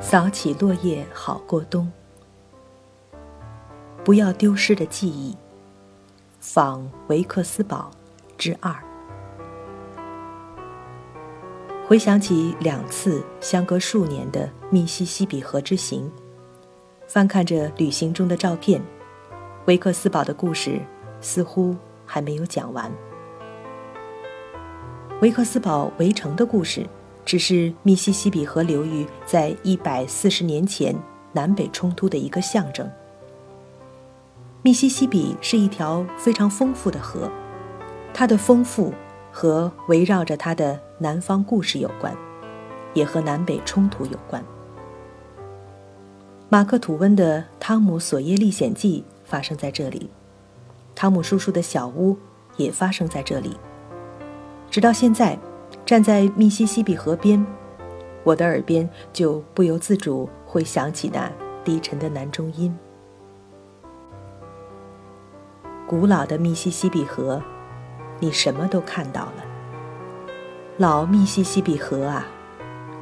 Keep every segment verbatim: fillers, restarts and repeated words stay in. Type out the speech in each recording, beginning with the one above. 扫起落叶好过冬。不要丢失的记忆，仿维克斯堡之二。回想起两次相隔数年的密西西比河之行，翻看着旅行中的照片，维克斯堡的故事似乎还没有讲完。维克斯堡围城的故事只是密西西比河流域在一百四十年前南北冲突的一个象征。密西西比是一条非常丰富的河，它的丰富和围绕着它的南方故事有关，也和南北冲突有关。马克·吐温的《汤姆·索耶历险记》发生在这里，汤姆叔叔的小屋也发生在这里。直到现在，站在密西西比河边，我的耳边就不由自主会响起那低沉的男中音。古老的密西西比河，你什么都看到了。老密西西比河啊，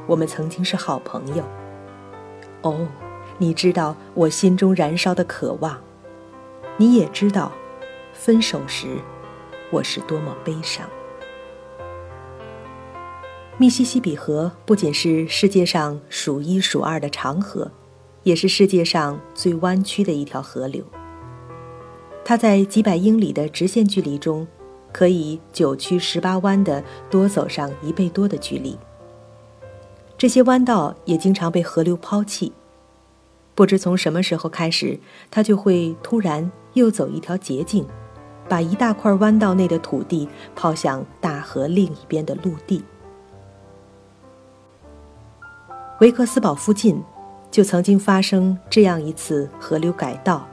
我们曾经是好朋友。哦，你知道我心中燃烧的渴望，你也知道分手时我是多么悲伤。密西西比河不仅是世界上数一数二的长河，也是世界上最弯曲的一条河流。它在几百英里的直线距离中，可以九曲十八弯地多走上一倍多的距离。这些弯道也经常被河流抛弃，不知从什么时候开始，它就会突然又走一条捷径，把一大块弯道内的土地抛向大河另一边的陆地。维克斯堡附近就曾经发生这样一次河流改道，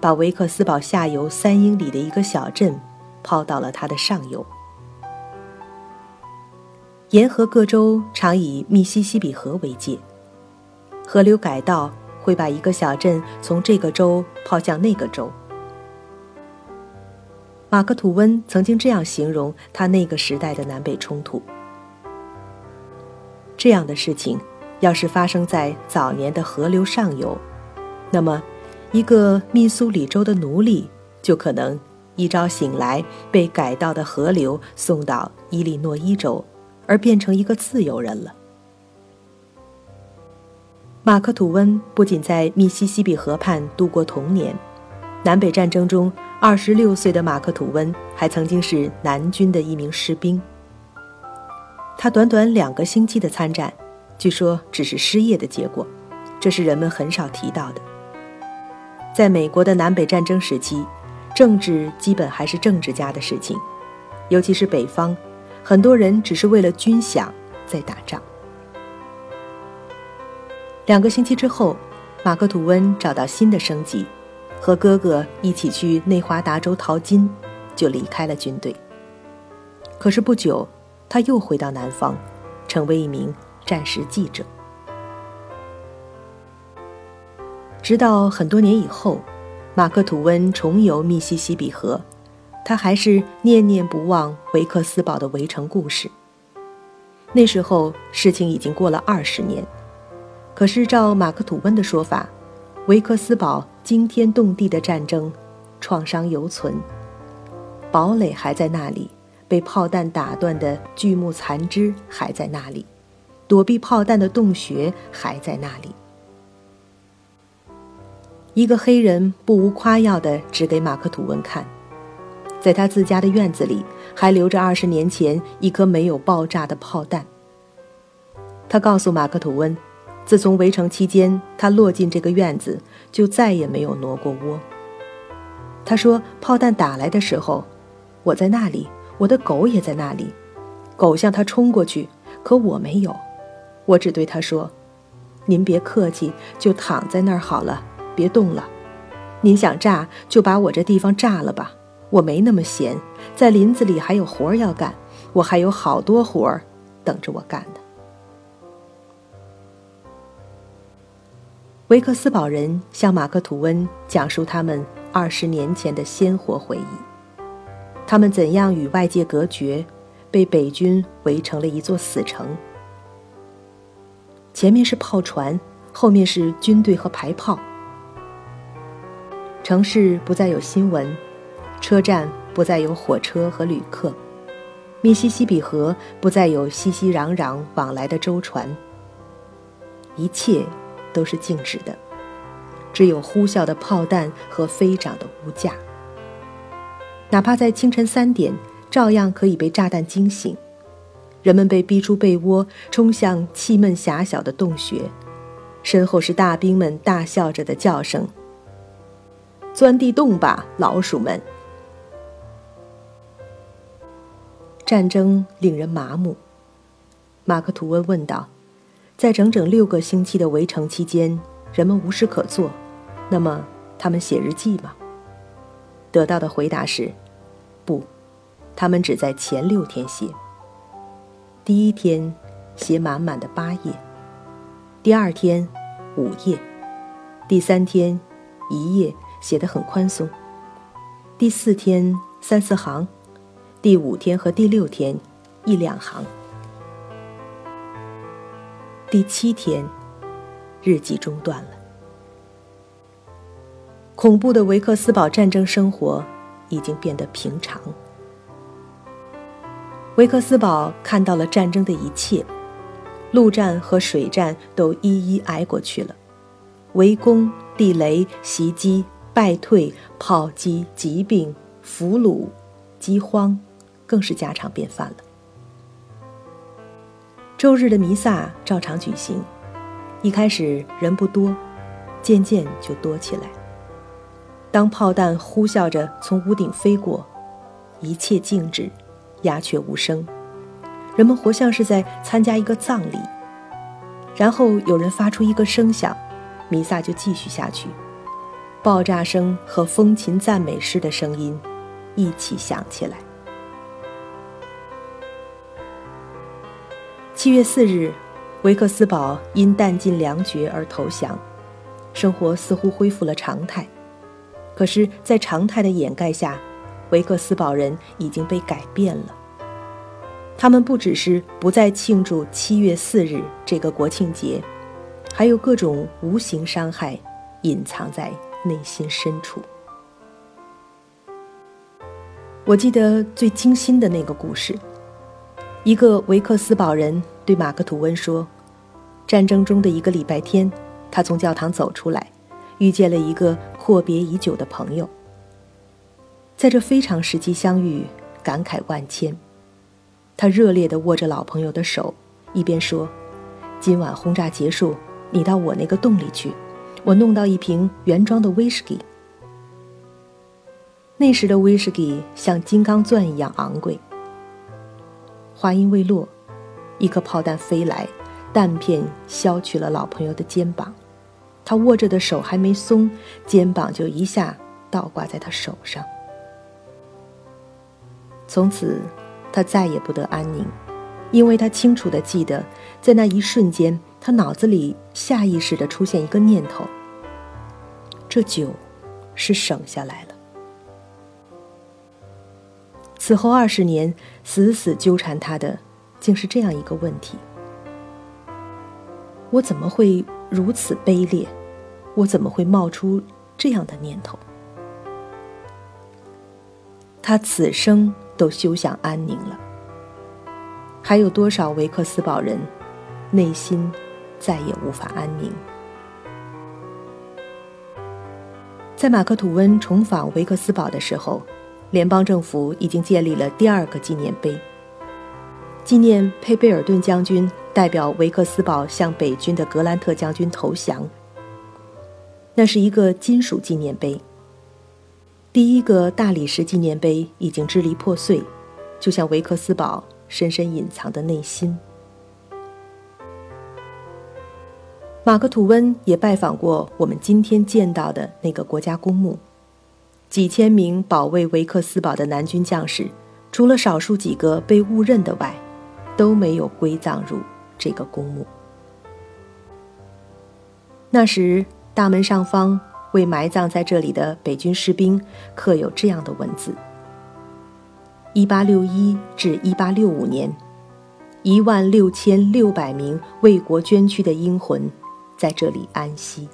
把维克斯堡下游三英里的一个小镇抛到了它的上游。沿河各州常以密西西比河为界，河流改道会把一个小镇从这个州抛向那个州。马克·吐温曾经这样形容他那个时代的南北冲突：这样的事情要是发生在早年的河流上游，那么一个密苏里州的奴隶就可能一朝醒来被改道的河流送到伊利诺伊州，而变成一个自由人了。马克·吐温不仅在密西西比河畔度过童年，南北战争中二十六岁的马克·吐温还曾经是南军的一名士兵。他短短两个星期的参战，据说只是失业的结果，这是人们很少提到的。在美国的南北战争时期，政治基本还是政治家的事情，尤其是北方，很多人只是为了军饷在打仗。两个星期之后，马克·吐温找到新的生计，和哥哥一起去内华达州淘金，就离开了军队。可是不久，他又回到南方，成为一名战时记者，直到很多年以后，马克·吐温重游密西西比河，他还是念念不忘维克斯堡的围城故事。那时候事情已经过了二十年，可是照马克·吐温的说法，维克斯堡惊天动地的战争创伤犹存，堡垒还在那里，被炮弹打断的巨木残枝还在那里，躲避炮弹的洞穴还在那里。一个黑人不无夸耀地指给马克·吐温看，在他自家的院子里还留着二十年前一颗没有爆炸的炮弹。他告诉马克·吐温，自从围城期间他落进这个院子，就再也没有挪过窝。他说，炮弹打来的时候，我在那里，我的狗也在那里，狗向他冲过去，可我没有，我只对他说，您别客气，就躺在那儿好了，别动了，您想炸就把我这地方炸了吧，我没那么闲，在林子里还有活要干，我还有好多活等着我干的。维克斯堡人向马克·吐温讲述他们二十年前的鲜活回忆，他们怎样与外界隔绝，被北军围成了一座死城。前面是炮船，后面是军队和排炮。城市不再有新闻，车站不再有火车和旅客，密西西比河不再有熙熙攘攘往来的舟船，一切都是静止的，只有呼啸的炮弹和飞涨的屋架。哪怕在清晨三点，照样可以被炸弹惊醒。人们被逼出被窝，冲向气闷狭小的洞穴，身后是大兵们大笑着的叫声：“钻地洞吧，老鼠们！”战争令人麻木。马克·吐温问道：“在整整六个星期的围城期间，人们无事可做，那么他们写日记吗？”得到的回答是：“不，他们只在前六天写。第一天写满满的八页，第二天五页，第三天一页，写得很宽松，第四天三四行。”第五天和第六天一两行。第七天日记中断了。恐怖的维克斯堡战争生活已经变得平常。维克斯堡看到了战争的一切，陆战和水战都一一挨过去了，围攻、地雷、袭击、败退、炮击、疾病、俘虏、饥荒更是家常便饭了。周日的弥撒照常举行，一开始人不多，渐渐就多起来。当炮弹呼啸着从屋顶飞过，一切静止，鸦雀无声，人们活像是在参加一个葬礼。然后有人发出一个声响，弥撒就继续下去，爆炸声和风琴赞美诗的声音一起响起来。七月四日，维克斯堡因弹尽粮绝而投降，生活似乎恢复了常态。可是，在常态的掩盖下，维克斯堡人已经被改变了。他们不只是不再庆祝七月四日这个国庆节，还有各种无形伤害隐藏在内心深处。我记得最惊心的那个故事，一个维克斯堡人对马克·吐温说，战争中的一个礼拜天，他从教堂走出来，遇见了一个阔别已久的朋友。在这非常时期相遇，感慨万千。他热烈地握着老朋友的手，一边说：“今晚轰炸结束，你到我那个洞里去，我弄到一瓶原装的威士忌。”那时的威士忌像金刚钻一样昂贵。话音未落，一颗炮弹飞来，弹片削去了老朋友的肩膀，他握着的手还没松，肩膀就一下倒挂在他手上。从此，他再也不得安宁，因为他清楚地记得，在那一瞬间，他脑子里下意识地出现一个念头：这酒是省下来了。此后二十年，死死纠缠他的，竟是这样一个问题：我怎么会如此卑劣？我怎么会冒出这样的念头？他此生都休想安宁了。还有多少维克斯堡人，内心再也无法安宁？在马克·吐温重访维克斯堡的时候，联邦政府已经建立了第二个纪念碑，纪念佩贝尔顿将军代表维克斯堡向北军的格兰特将军投降。那是一个金属纪念碑，第一个大理石纪念碑已经支离破碎，就像维克斯堡深深隐藏的内心。马克·吐温也拜访过我们今天见到的那个国家公墓，几千名保卫维克斯堡的南军将士，除了少数几个被误认的外，都没有归葬入这个公墓。那时，大门上方为埋葬在这里的北军士兵刻有这样的文字：一八六一至一八六五年，一万六千六百名为国捐躯的英魂，在这里安息。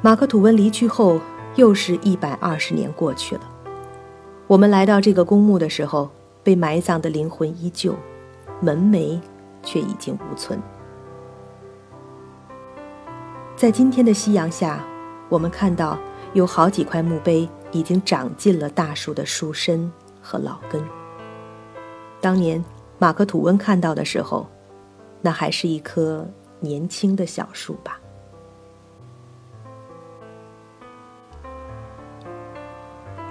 马克·吐温离去后，又是一百二十年过去了。我们来到这个公墓的时候，被埋葬的灵魂依旧，门楣却已经无存。在今天的夕阳下，我们看到有好几块墓碑已经长进了大树的树身和老根。当年马克·吐温看到的时候，那还是一棵年轻的小树吧。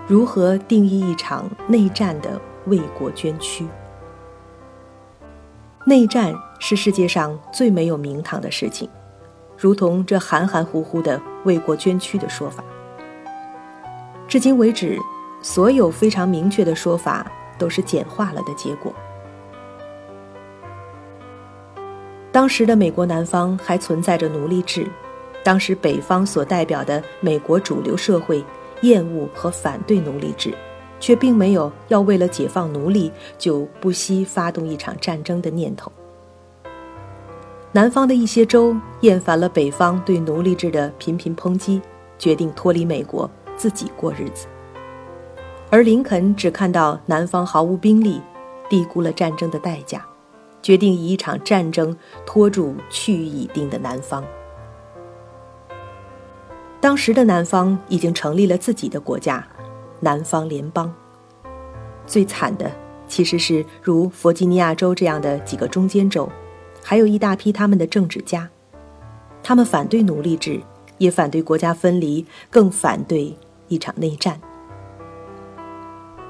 如何定义一场内战的为国捐躯？内战是世界上最没有名堂的事情，如同这含含糊糊的为国捐躯的说法。至今为止，所有非常明确的说法都是简化了的结果。当时的美国南方还存在着奴隶制，当时北方所代表的美国主流社会厌恶和反对奴隶制，却并没有要为了解放奴隶就不惜发动一场战争的念头。南方的一些州厌烦了北方对奴隶制的频频抨击，决定脱离美国，自己过日子。而林肯只看到南方毫无兵力，低估了战争的代价，决定以一场战争拖住去予已定的南方。当时的南方已经成立了自己的国家，南方联邦。最惨的其实是如弗吉尼亚州这样的几个中间州，还有一大批他们的政治家。他们反对奴隶制，也反对国家分离，更反对一场内战。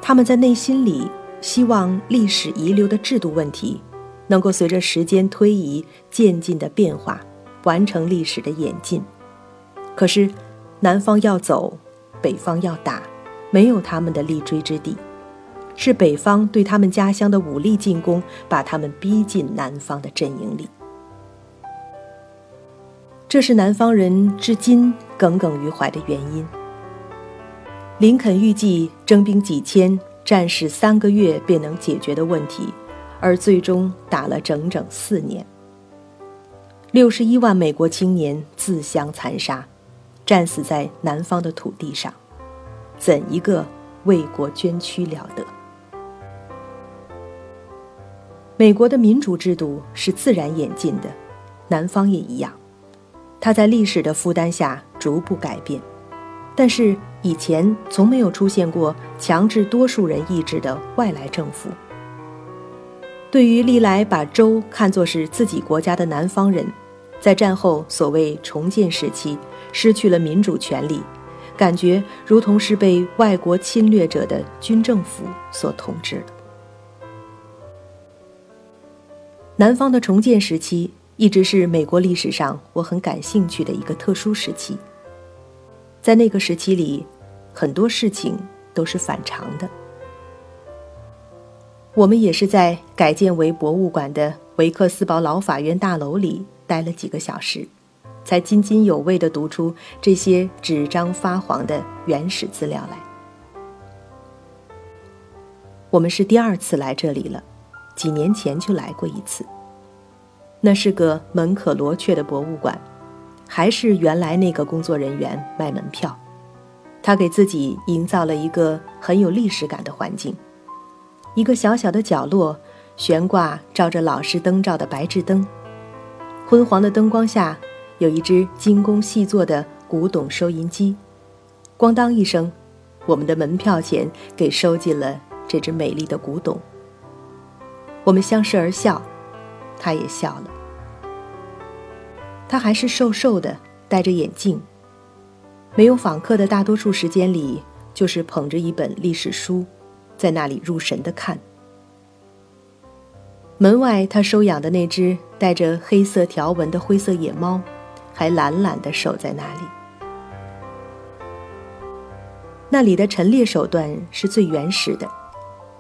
他们在内心里希望历史遗留的制度问题能够随着时间推移渐进的变化，完成历史的演进。可是南方要走，北方要打，没有他们的立锥之地，是北方对他们家乡的武力进攻把他们逼进南方的阵营里。这是南方人至今耿耿于怀的原因。林肯预计征兵几千，战事三个月便能解决的问题，而最终打了整整四年。六十一万美国青年自相残杀，战死在南方的土地上，怎一个为国捐躯了得！美国的民主制度是自然演进的，南方也一样，它在历史的负担下逐步改变，但是以前从没有出现过强制多数人意志的外来政府。对于历来把州看作是自己国家的南方人，在战后所谓重建时期失去了民主权利，感觉如同是被外国侵略者的军政府所统治了。南方的重建时期一直是美国历史上我很感兴趣的一个特殊时期。在那个时期里，很多事情都是反常的。我们也是在改建为博物馆的维克斯堡老法院大楼里待了几个小时，才津津有味地读出这些纸张发黄的原始资料来。我们是第二次来这里了，几年前就来过一次。那是个门可罗雀的博物馆，还是原来那个工作人员卖门票，他给自己营造了一个很有历史感的环境。一个小小的角落，悬挂照着老式灯罩的白炽灯，昏黄的灯光下，有一只精工细作的古董收银机。咣当一声，我们的门票钱给收进了这只美丽的古董。我们相视而笑，他也笑了。他还是瘦瘦的，戴着眼镜。没有访客的大多数时间里，就是捧着一本历史书在那里入神地看。门外他收养的那只带着黑色条纹的灰色野猫还懒懒地守在那里。那里的陈列手段是最原始的，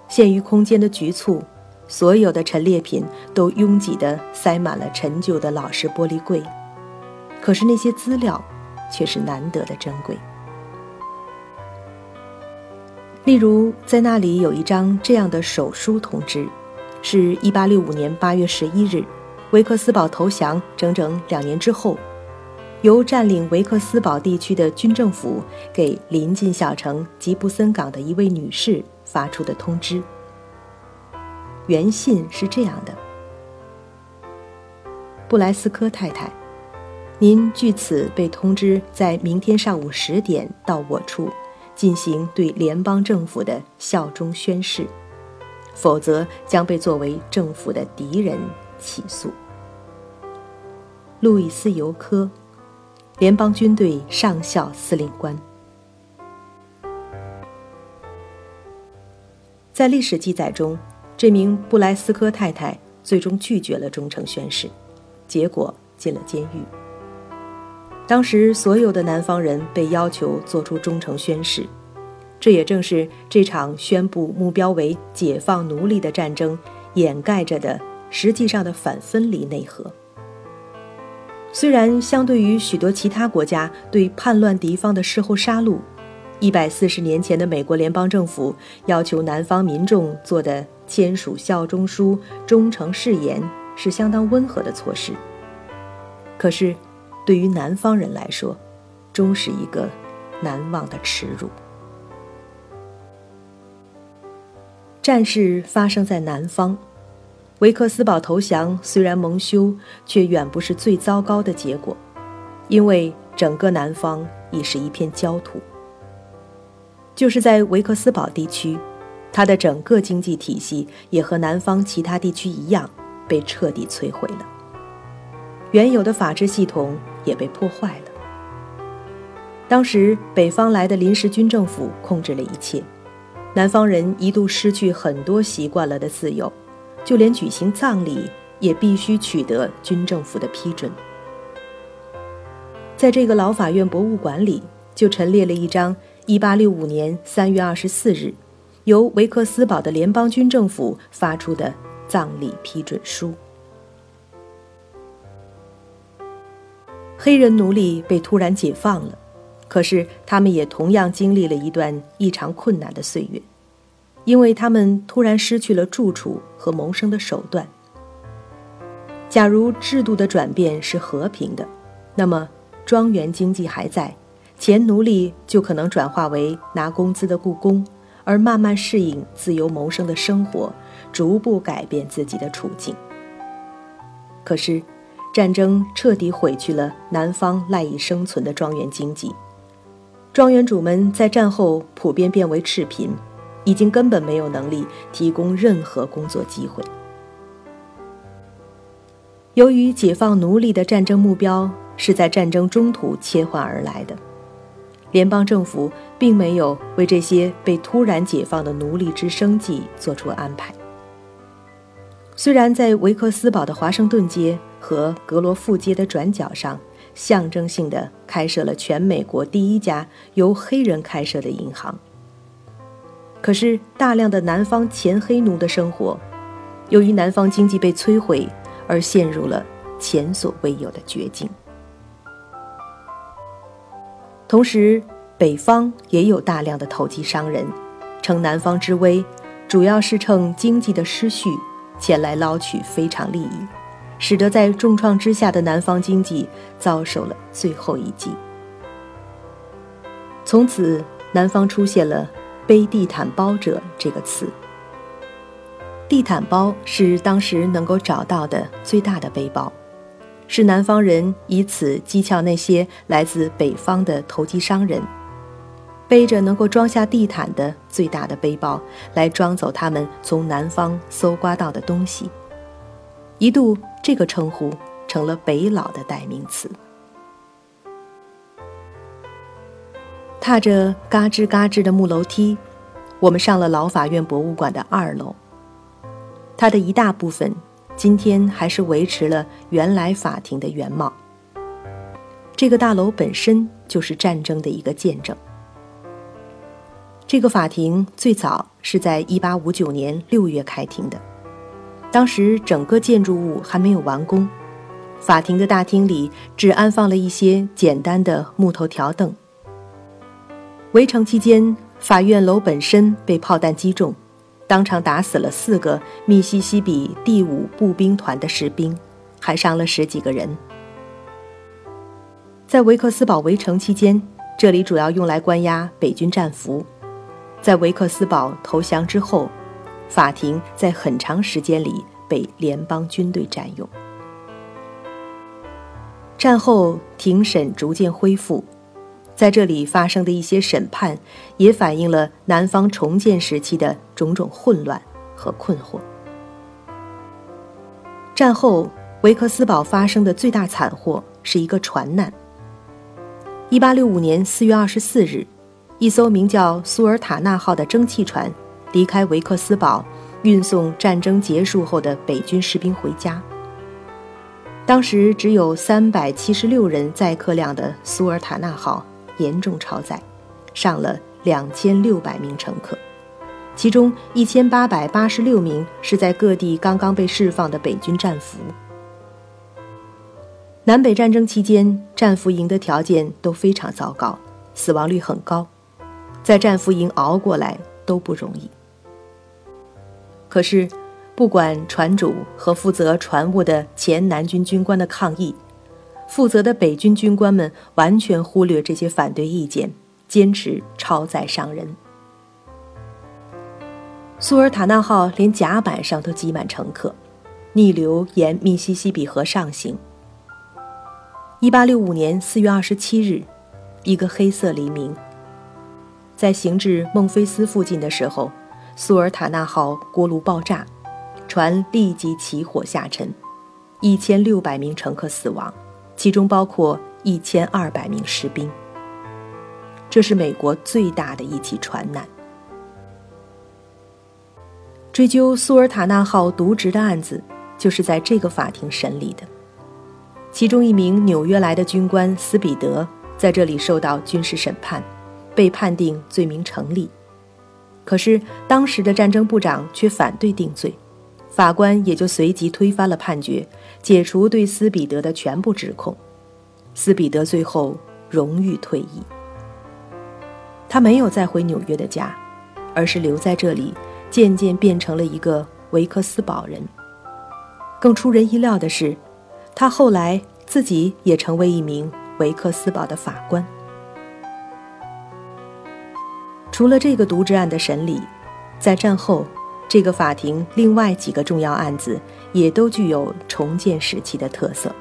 限于空间的局促，所有的陈列品都拥挤地塞满了陈旧的老式玻璃柜，可是那些资料却是难得的珍贵。例如，在那里有一张这样的手书通知，是一八六五年八月十一日，维克斯堡投降整整两年之后，由占领维克斯堡地区的军政府给临近小城吉布森港的一位女士发出的通知。原信是这样的：布莱斯科太太，您据此被通知在明天上午十点到我处进行对联邦政府的效忠宣誓，否则将被作为政府的敌人起诉。路易斯·尤科，联邦军队上校司令官。在历史记载中，这名布莱斯科太太最终拒绝了忠诚宣誓，结果进了监狱。当时所有的南方人被要求做出忠诚宣誓，这也正是这场宣布目标为解放奴隶的战争掩盖着的实际上的反分离内核。虽然相对于许多其他国家对叛乱敌方的事后杀戮，一百四十年前的美国联邦政府要求南方民众做的签署效忠书、忠诚誓言是相当温和的措施，可是对于南方人来说，终是一个难忘的耻辱。战事发生在南方，维克斯堡投降虽然蒙羞，却远不是最糟糕的结果，因为整个南方已是一片焦土。就是在维克斯堡地区，它的整个经济体系也和南方其他地区一样被彻底摧毁了，原有的法治系统也被破坏了。当时北方来的临时军政府控制了一切，南方人一度失去很多习惯了的自由，就连举行葬礼也必须取得军政府的批准。在这个老法院博物馆里，就陈列了一张一八六五年三月二十四日由维克斯堡的联邦军政府发出的葬礼批准书。黑人奴隶被突然解放了，可是他们也同样经历了一段异常困难的岁月，因为他们突然失去了住处和谋生的手段。假如制度的转变是和平的，那么庄园经济还在，前奴隶就可能转化为拿工资的雇工，而慢慢适应自由谋生的生活，逐步改变自己的处境。可是战争彻底毁去了南方赖以生存的庄园经济，庄园主们在战后普遍变为赤贫，已经根本没有能力提供任何工作机会。由于解放奴隶的战争目标是在战争中途切换而来的，联邦政府并没有为这些被突然解放的奴隶之生计做出安排。虽然在维克斯堡的华盛顿街和格罗富街的转角上象征性地开设了全美国第一家由黑人开设的银行，可是大量的南方前黑奴的生活由于南方经济被摧毁而陷入了前所未有的绝境。同时北方也有大量的投机商人乘南方之危，主要是趁经济的失序前来捞取非常利益，使得在重创之下的南方经济遭受了最后一击。从此南方出现了背地毯包者这个词，地毯包是当时能够找到的最大的背包，是南方人以此讥诮那些来自北方的投机商人，背着能够装下地毯的最大的背包来装走他们从南方搜刮到的东西。一度这个称呼成了北佬的代名词。踏着嘎吱嘎吱的木楼梯，我们上了老法院博物馆的二楼，它的一大部分今天还是维持了原来法庭的原貌。这个大楼本身就是战争的一个见证。这个法庭最早是在一八五九年六月开庭的，当时整个建筑物还没有完工，法庭的大厅里只安放了一些简单的木头条凳。围城期间，法院楼本身被炮弹击中，当场打死了四个密西西比第五步兵团的士兵，还伤了十几个人。在维克斯堡围城期间，这里主要用来关押北军战俘。在维克斯堡投降之后，法庭在很长时间里被联邦军队占用。战后庭审逐渐恢复，在这里发生的一些审判也反映了南方重建时期的种种混乱和困惑。战后维克斯堡发生的最大惨祸是一个船难。一八六五年四月二十四日，一艘名叫苏尔塔纳号的蒸汽船离开维克斯堡，运送战争结束后的北军士兵回家。当时只有三百七十六人载客量的苏尔塔纳号严重超载，上了两千六百名乘客，其中一千八百八十六名是在各地刚刚被释放的北军战俘。南北战争期间，战俘营的条件都非常糟糕，死亡率很高，在战俘营熬过来都不容易。可是不管船主和负责船务的前南军军官的抗议，负责的北军军官们完全忽略这些反对意见，坚持超载伤人。苏尔塔纳号连甲板上都挤满乘客，逆流沿密西西比河上行。一八六五年四月二十七日，一个黑色黎明，在行至孟菲斯附近的时候，苏尔塔纳号锅炉爆炸，船立即起火下沉，一千六百名乘客死亡，其中包括一千二百名士兵。这是美国最大的一起船难。追究苏尔塔纳号渎职的案子就是在这个法庭审理的。其中一名纽约来的军官斯彼得在这里受到军事审判，被判定罪名成立。可是当时的战争部长却反对定罪，法官也就随即推翻了判决，解除对斯彼得的全部指控。斯彼得最后荣誉退役。他没有再回纽约的家，而是留在这里，渐渐变成了一个维克斯堡人。更出人意料的是，他后来自己也成为一名维克斯堡的法官。除了这个渎职案的审理，在战后，这个法庭另外几个重要案子也都具有重建时期的特色。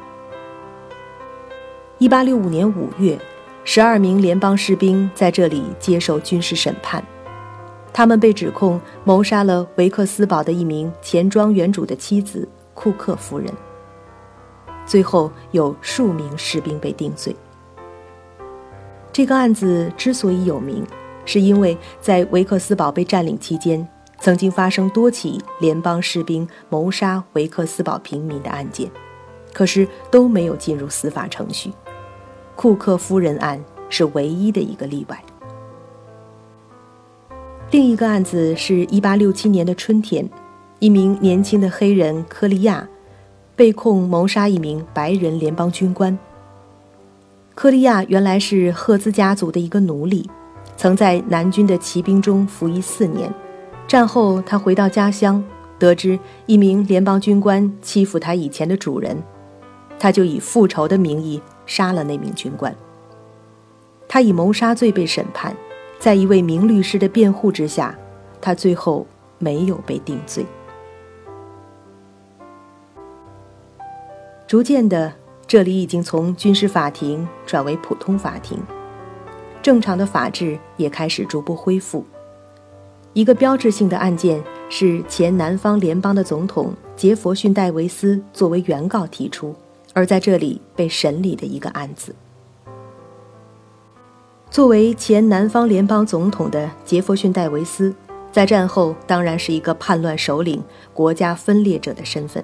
一八六五年五月，十二名联邦士兵在这里接受军事审判，他们被指控谋杀了维克斯堡的一名前庄园主的妻子库克夫人。最后有数名士兵被定罪。这个案子之所以有名，是因为在维克斯堡被占领期间，曾经发生多起联邦士兵谋杀维克斯堡平民的案件，可是都没有进入司法程序。库克夫人案是唯一的一个例外。另一个案子是一八六七年的春天，一名年轻的黑人科利亚被控谋杀一名白人联邦军官。科利亚原来是赫兹家族的一个奴隶，曾在南军的骑兵中服役四年。战后他回到家乡，得知一名联邦军官欺负他以前的主人，他就以复仇的名义杀了那名军官。他以谋杀罪被审判，在一位名律师的辩护之下，他最后没有被定罪。逐渐的，这里已经从军事法庭转为普通法庭，正常的法治也开始逐步恢复。一个标志性的案件是前南方联邦的总统杰佛逊·戴维斯作为原告提出，而在这里被审理的一个案子。作为前南方联邦总统的杰佛逊·戴维斯，在战后当然是一个叛乱首领、国家分裂者的身份。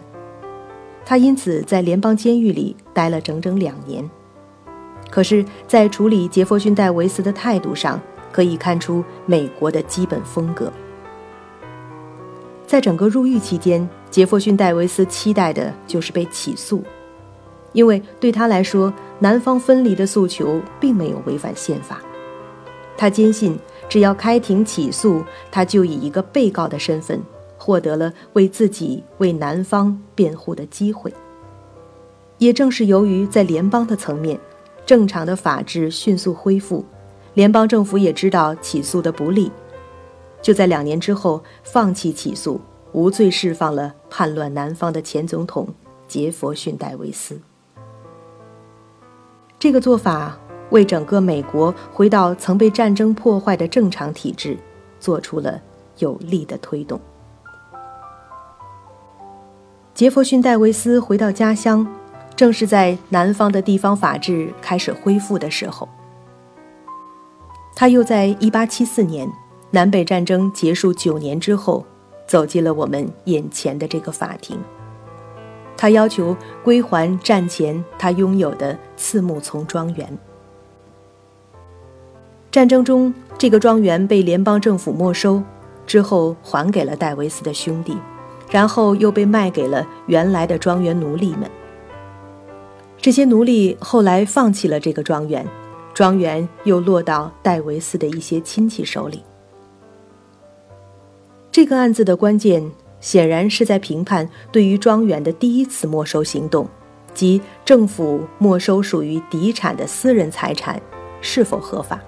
他因此在联邦监狱里待了整整两年。可是，在处理杰佛逊·戴维斯的态度上，可以看出美国的基本风格。在整个入狱期间，杰佛逊·戴维斯期待的就是被起诉，因为对他来说，南方分离的诉求并没有违反宪法。他坚信，只要开庭起诉，他就以一个被告的身份获得了为自己、为南方辩护的机会。也正是由于在联邦的层面，正常的法治迅速恢复，联邦政府也知道起诉的不利，就在两年之后放弃起诉，无罪释放了叛乱南方的前总统杰佛逊戴维斯。这个做法为整个美国回到曾被战争破坏的正常体制做出了有力的推动。杰佛逊戴维斯回到家乡，正是在南方的地方法治开始恢复的时候。他又在一八七四年，南北战争结束九年之后，走进了我们眼前的这个法庭。他要求归还战前他拥有的刺木丛庄园。战争中，这个庄园被联邦政府没收，之后还给了戴维斯的兄弟，然后又被卖给了原来的庄园奴隶们。这些奴隶后来放弃了这个庄园，庄园又落到戴维斯的一些亲戚手里。这个案子的关键显然是在评判对于庄园的第一次没收行动，即政府没收属于敌产的私人财产是否合法。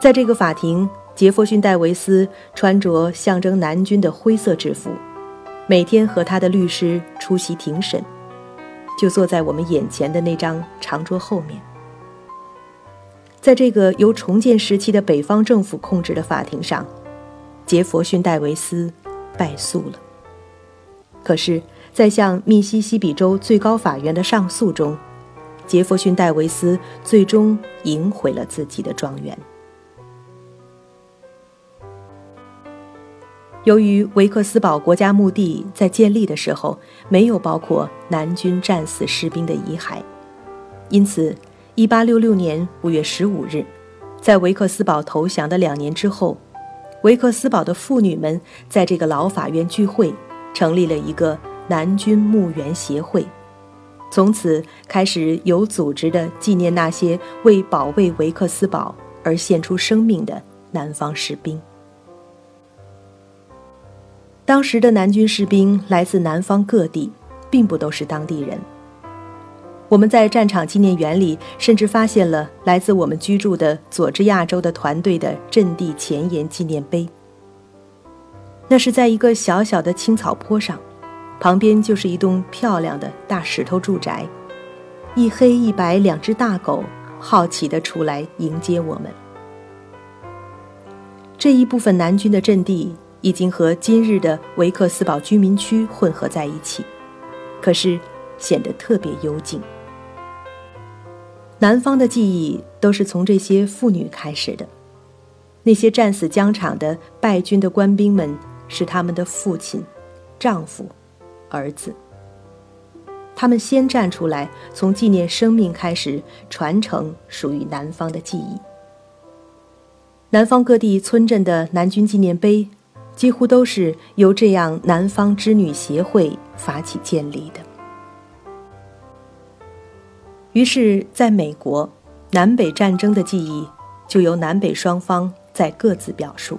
在这个法庭，杰佛逊·戴维斯穿着象征南军的灰色制服，每天和他的律师出席庭审，就坐在我们眼前的那张长桌后面。在这个由重建时期的北方政府控制的法庭上，杰佛逊·戴维斯败诉了。可是，在向密西西比州最高法院的上诉中，杰佛逊·戴维斯最终赢回了自己的庄园。由于维克斯堡国家墓地在建立的时候没有包括南军战死士兵的遗骸，因此一八六六年五月十五日，在维克斯堡投降的两年之后，维克斯堡的妇女们在这个老法院聚会，成立了一个南军墓园协会，从此开始有组织地纪念那些为保卫维克斯堡而献出生命的南方士兵。当时的南军士兵来自南方各地，并不都是当地人。我们在战场纪念园里甚至发现了来自我们居住的佐治亚州的团队的阵地前沿纪念碑。那是在一个小小的青草坡上，旁边就是一栋漂亮的大石头住宅，一黑一白两只大狗好奇地出来迎接我们。这一部分南军的阵地已经和今日的维克斯堡居民区混合在一起，可是显得特别幽静。南方的记忆都是从这些妇女开始的，那些战死疆场的败军的官兵们是他们的父亲、丈夫、儿子。他们先站出来，从纪念生命开始传承属于南方的记忆。南方各地村镇的南军纪念碑几乎都是由这样南方织女协会发起建立的。于是在美国，南北战争的记忆就由南北双方在各自表述。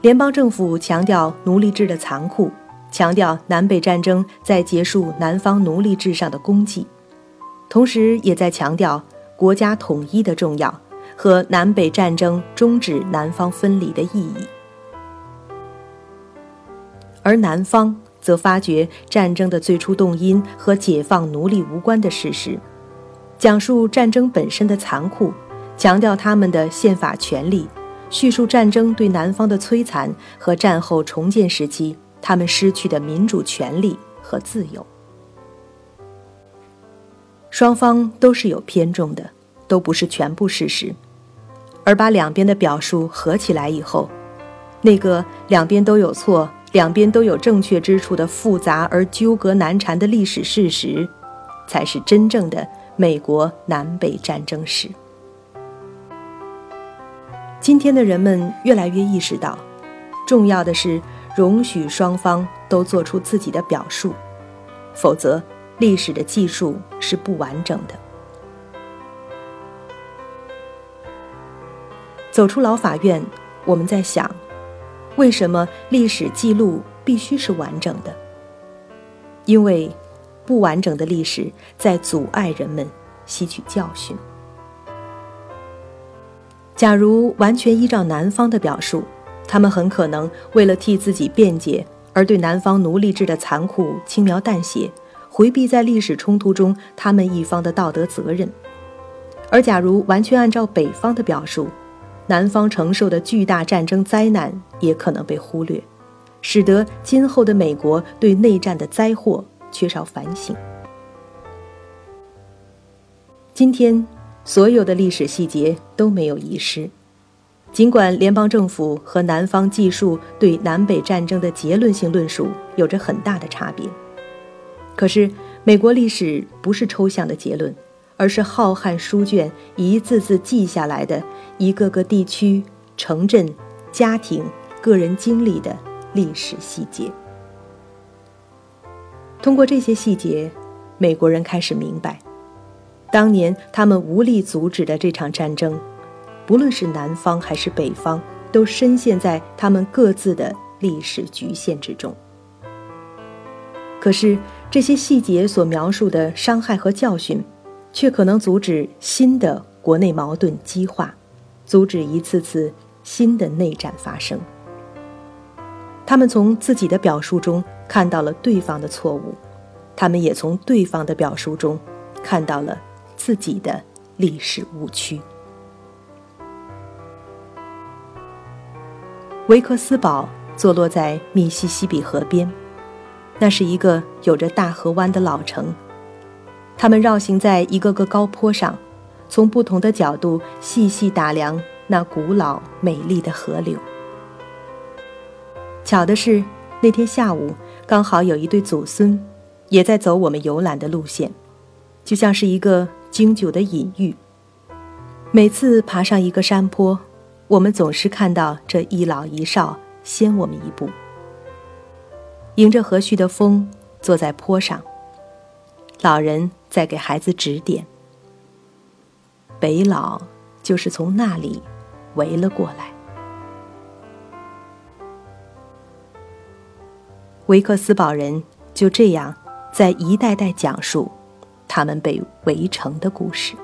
联邦政府强调奴隶制的残酷，强调南北战争在结束南方奴隶制上的功绩，同时也在强调国家统一的重要和南北战争终止南方分离的意义。而南方则发掘战争的最初动因和解放奴隶无关的事实，讲述战争本身的残酷，强调他们的宪法权利，叙述战争对南方的摧残和战后重建时期他们失去的民主权利和自由。双方都是有偏重的，都不是全部事实，而把两边的表述合起来以后，那个两边都有错，两边都有正确之处的复杂而纠葛难缠的历史事实，才是真正的美国南北战争史。今天的人们越来越意识到，重要的是容许双方都做出自己的表述，否则历史的记述是不完整的。走出老法院，我们在想，为什么历史记录必须是完整的？因为不完整的历史在阻碍人们吸取教训。假如完全依照南方的表述，他们很可能为了替自己辩解，而对南方奴隶制的残酷轻描淡写，回避在历史冲突中他们一方的道德责任。而假如完全按照北方的表述，南方承受的巨大战争灾难也可能被忽略，使得今后的美国对内战的灾祸缺少反省。今天所有的历史细节都没有遗失，尽管联邦政府和南方技术对南北战争的结论性论述有着很大的差别，可是美国历史不是抽象的结论，而是浩瀚书卷一字字记下来的一个个地区、城镇、家庭、个人经历的历史细节。通过这些细节，美国人开始明白，当年他们无力阻止的这场战争，不论是南方还是北方，都深陷在他们各自的历史局限之中。可是这些细节所描述的伤害和教训，却可能阻止新的国内矛盾激化，阻止一次次新的内战发生。他们从自己的表述中看到了对方的错误，他们也从对方的表述中看到了自己的历史误区。维克斯堡坐落在密西西比河边，那是一个有着大河湾的老城。他们绕行在一个个高坡上，从不同的角度细细打量那古老美丽的河流。巧的是，那天下午刚好有一对祖孙也在走我们游览的路线，就像是一个经久的隐喻。每次爬上一个山坡，我们总是看到这一老一少先我们一步，迎着和煦的风坐在坡上，老人在给孩子指点。北老就是从那里围了过来。维克斯堡人就这样在一代代讲述他们被围城的故事。